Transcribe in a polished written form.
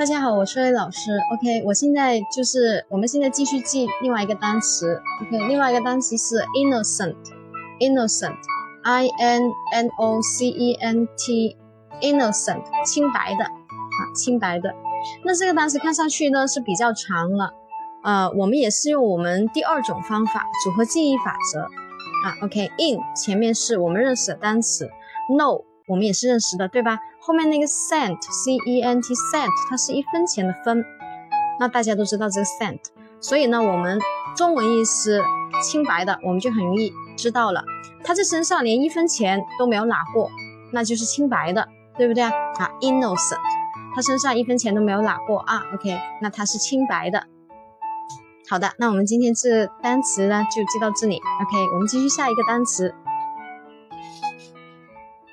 大家好，我是魏老师。OK， 我们现在继续记另外一个单词。OK， 另外一个单词是 innocent，I-N-N-O-C-E-N-T， innocent， 清白的啊，清白的。那这个单词看上去呢是比较长了，我们也是用我们第二种方法组合记忆法则啊。OK，in 前面是我们认识的单词 ，no 我们也是认识的，对吧？后面那个 cent，C-E-N-T，cent 它是1分钱的分，那大家都知道这个 cent， 所以呢我们中文意思清白的，我们就很容易知道了，他这身上连1分钱都没有拿过，那就是清白的，对不对啊？啊 innocent， 他身上1分钱都没有拿过啊 ，OK， 那他是清白的。好的，那我们今天这单词呢就记到这里 ，OK， 我们继续下一个单词。